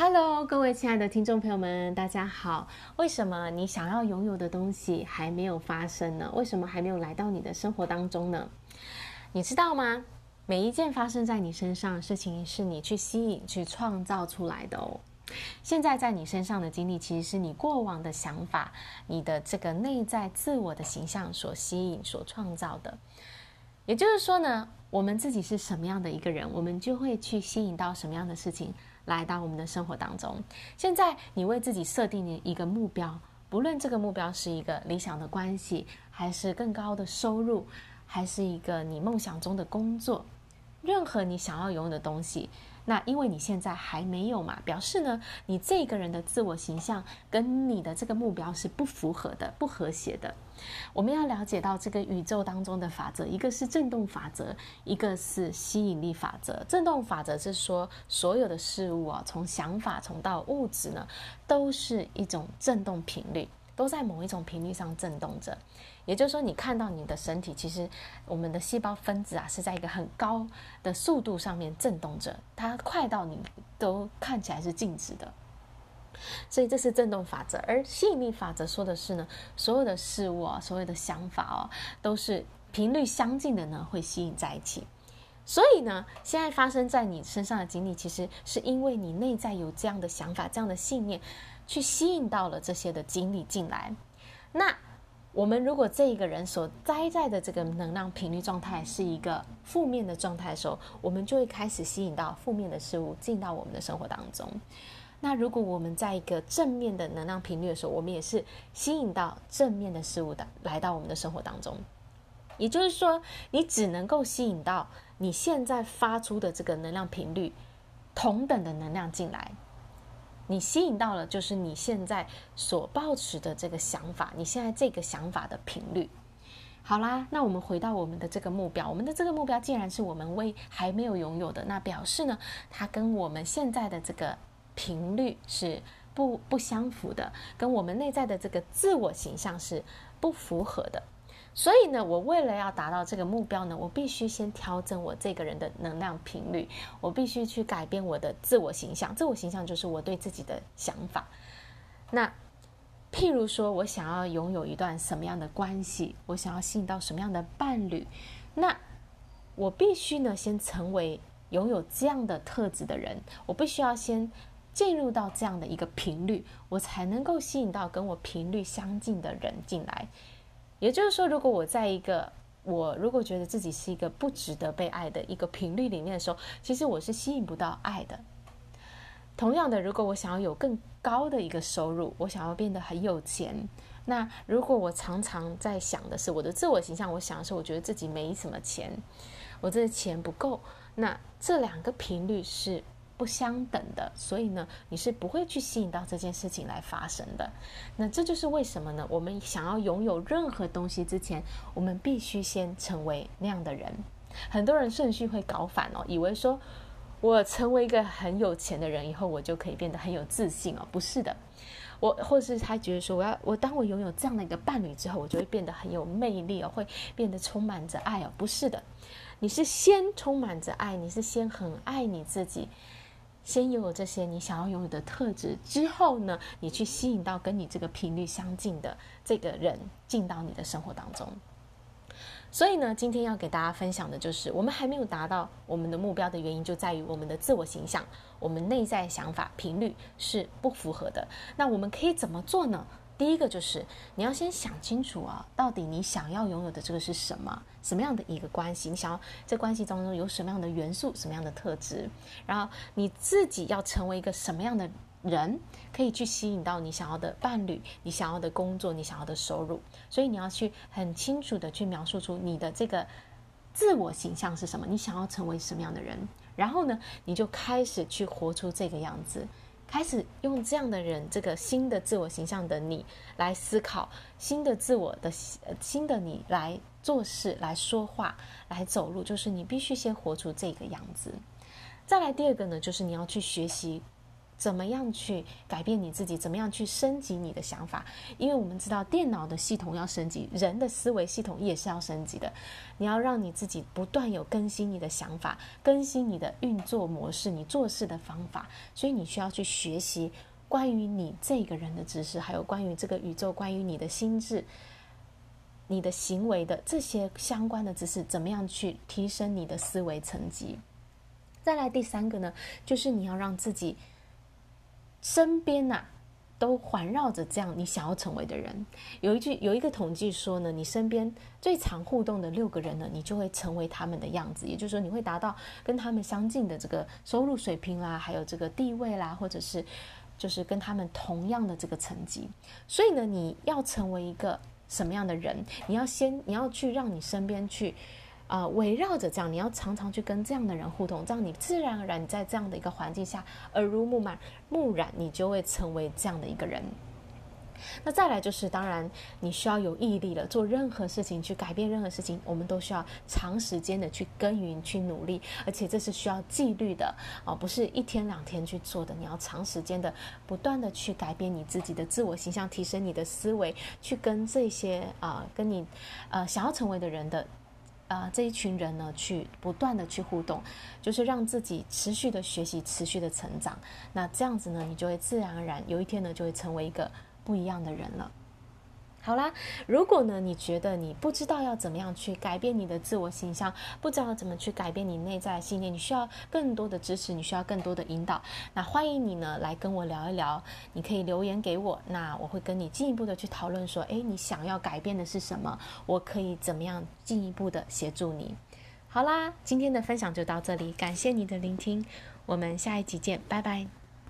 Hello， 各位亲爱的听众朋友们，大家好。为什么你想要拥有的东西还没有发生呢？为什么还没有来到你的生活当中呢？你知道吗？每一件发生在你身上的事情是你去吸引、去创造出来的哦。现在在你身上的经历其实是你过往的想法、你的这个内在自我的形象所吸引、所创造的。也就是说呢，我们自己是什么样的一个人，我们就会去吸引到什么样的事情来到我们的生活当中。现在你为自己设定一个目标，不论这个目标是一个理想的关系，还是更高的收入，还是一个你梦想中的工作，任何你想要拥有的东西，那因为你现在还没有嘛，表示呢，你这个人的自我形象跟你的这个目标是不符合的，不和谐的。我们要了解到这个宇宙当中的法则，一个是振动法则，一个是吸引力法则。振动法则是说所有的事物啊，从想法从到物质呢，都是一种振动频率，都在某一种频率上振动着。也就是说，你看到你的身体，其实我们的细胞分子啊是在一个很高的速度上面振动着，它快到你都看起来是静止的。所以这是振动法则。而吸引力法则说的是呢，所有的事物啊，所有的想法啊，都是频率相近的呢，会吸引在一起。所以呢，现在发生在你身上的经历，其实是因为你内在有这样的想法、这样的信念，去吸引到了这些的经历进来。那我们如果这一个人所栽在的这个能量频率状态是一个负面的状态的时候，我们就会开始吸引到负面的事物进到我们的生活当中。那如果我们在一个正面的能量频率的时候，我们也是吸引到正面的事物的来到我们的生活当中。也就是说，你只能够吸引到你现在发出的这个能量频率同等的能量进来。你吸引到了就是你现在所抱持的这个想法，你现在这个想法的频率。好啦，那我们回到我们的这个目标，我们的这个目标既然是我们还没有拥有的，那表示呢，它跟我们现在的这个频率是 不相符的，跟我们内在的这个自我形象是不符合的。所以呢，我为了要达到这个目标呢，我必须先调整我这个人的能量频率，我必须去改变我的自我形象。自我形象就是我对自己的想法。那譬如说，我想要拥有一段什么样的关系，我想要吸引到什么样的伴侣，那我必须呢先成为拥有这样的特质的人，我必须要先进入到这样的一个频率，我才能够吸引到跟我频率相近的人进来。也就是说，如果我在一个我如果觉得自己是一个不值得被爱的一个频率里面的时候，其实我是吸引不到爱的。同样的，如果我想要有更高的一个收入，我想要变得很有钱，那如果我常常在想的是我的自我形象，我想的是我觉得自己没什么钱，我这钱不够，那这两个频率是不相等的，所以呢，你是不会去吸引到这件事情来发生的。那这就是为什么呢，我们想要拥有任何东西之前，我们必须先成为那样的人。很多人顺序会搞反哦，以为说我成为一个很有钱的人以后，我就可以变得很有自信哦，不是的。我或是他觉得说，当我拥有这样的一个伴侣之后，我就会变得很有魅力哦，会变得充满着爱哦，不是的。你是先充满着爱，你是先很爱你自己，先拥有这些你想要拥有的特质之后呢，你去吸引到跟你这个频率相近的这个人进到你的生活当中。所以呢，今天要给大家分享的就是我们还没有达到我们的目标的原因，就在于我们的自我形象、我们内在想法频率是不符合的。那我们可以怎么做呢？第一个就是你要先想清楚啊，到底你想要拥有的这个是什么，什么样的一个关系，你想要在关系当中有什么样的元素，什么样的特质，然后你自己要成为一个什么样的人，可以去吸引到你想要的伴侣、你想要的工作、你想要的收入。所以你要去很清楚的去描述出你的这个自我形象是什么，你想要成为什么样的人，然后呢，你就开始去活出这个样子，开始用这样的人，这个新的自我形象的你来思考，新的你来做事、来说话、来走路，就是你必须先活出这个样子。再来第二个呢，就是你要去学习怎么样去改变你自己，怎么样去升级你的想法。因为我们知道电脑的系统要升级，人的思维系统也是要升级的。你要让你自己不断有更新你的想法，更新你的运作模式，你做事的方法。所以你需要去学习关于你这个人的知识，还有关于这个宇宙，关于你的心智，你的行为的这些相关的知识，怎么样去提升你的思维层级。再来第三个呢，就是你要让自己身边都环绕着这样你想要成为的人。有一个统计说呢，你身边最常互动的6个人呢，你就会成为他们的样子，也就是说你会达到跟他们相近的这个收入水平啦，还有这个地位啦，或者是就是跟他们同样的这个层级。所以呢，你要成为一个什么样的人，你要去让你身边去围绕着这样，你要常常去跟这样的人互动，这样你自然而然在这样的一个环境下耳濡目染，你就会成为这样的一个人。那再来就是当然你需要有毅力了，做任何事情，去改变任何事情，我们都需要长时间的去耕耘，去努力，而且这是需要纪律的不是1天2天去做的。你要长时间的不断的去改变你自己的自我形象，提升你的思维，去跟这些跟你想要成为的人的这一群人呢，去不断的去互动，就是让自己持续的学习，持续的成长。那这样子呢，你就会自然而然有一天呢，就会成为一个不一样的人了。好啦，如果呢你觉得你不知道要怎么样去改变你的自我形象，不知道怎么去改变你内在的信念，你需要更多的支持，你需要更多的引导，那欢迎你呢来跟我聊一聊，你可以留言给我，那我会跟你进一步的去讨论说，你想要改变的是什么，我可以怎么样进一步的协助你。好啦，今天的分享就到这里，感谢你的聆听，我们下一集见，拜拜。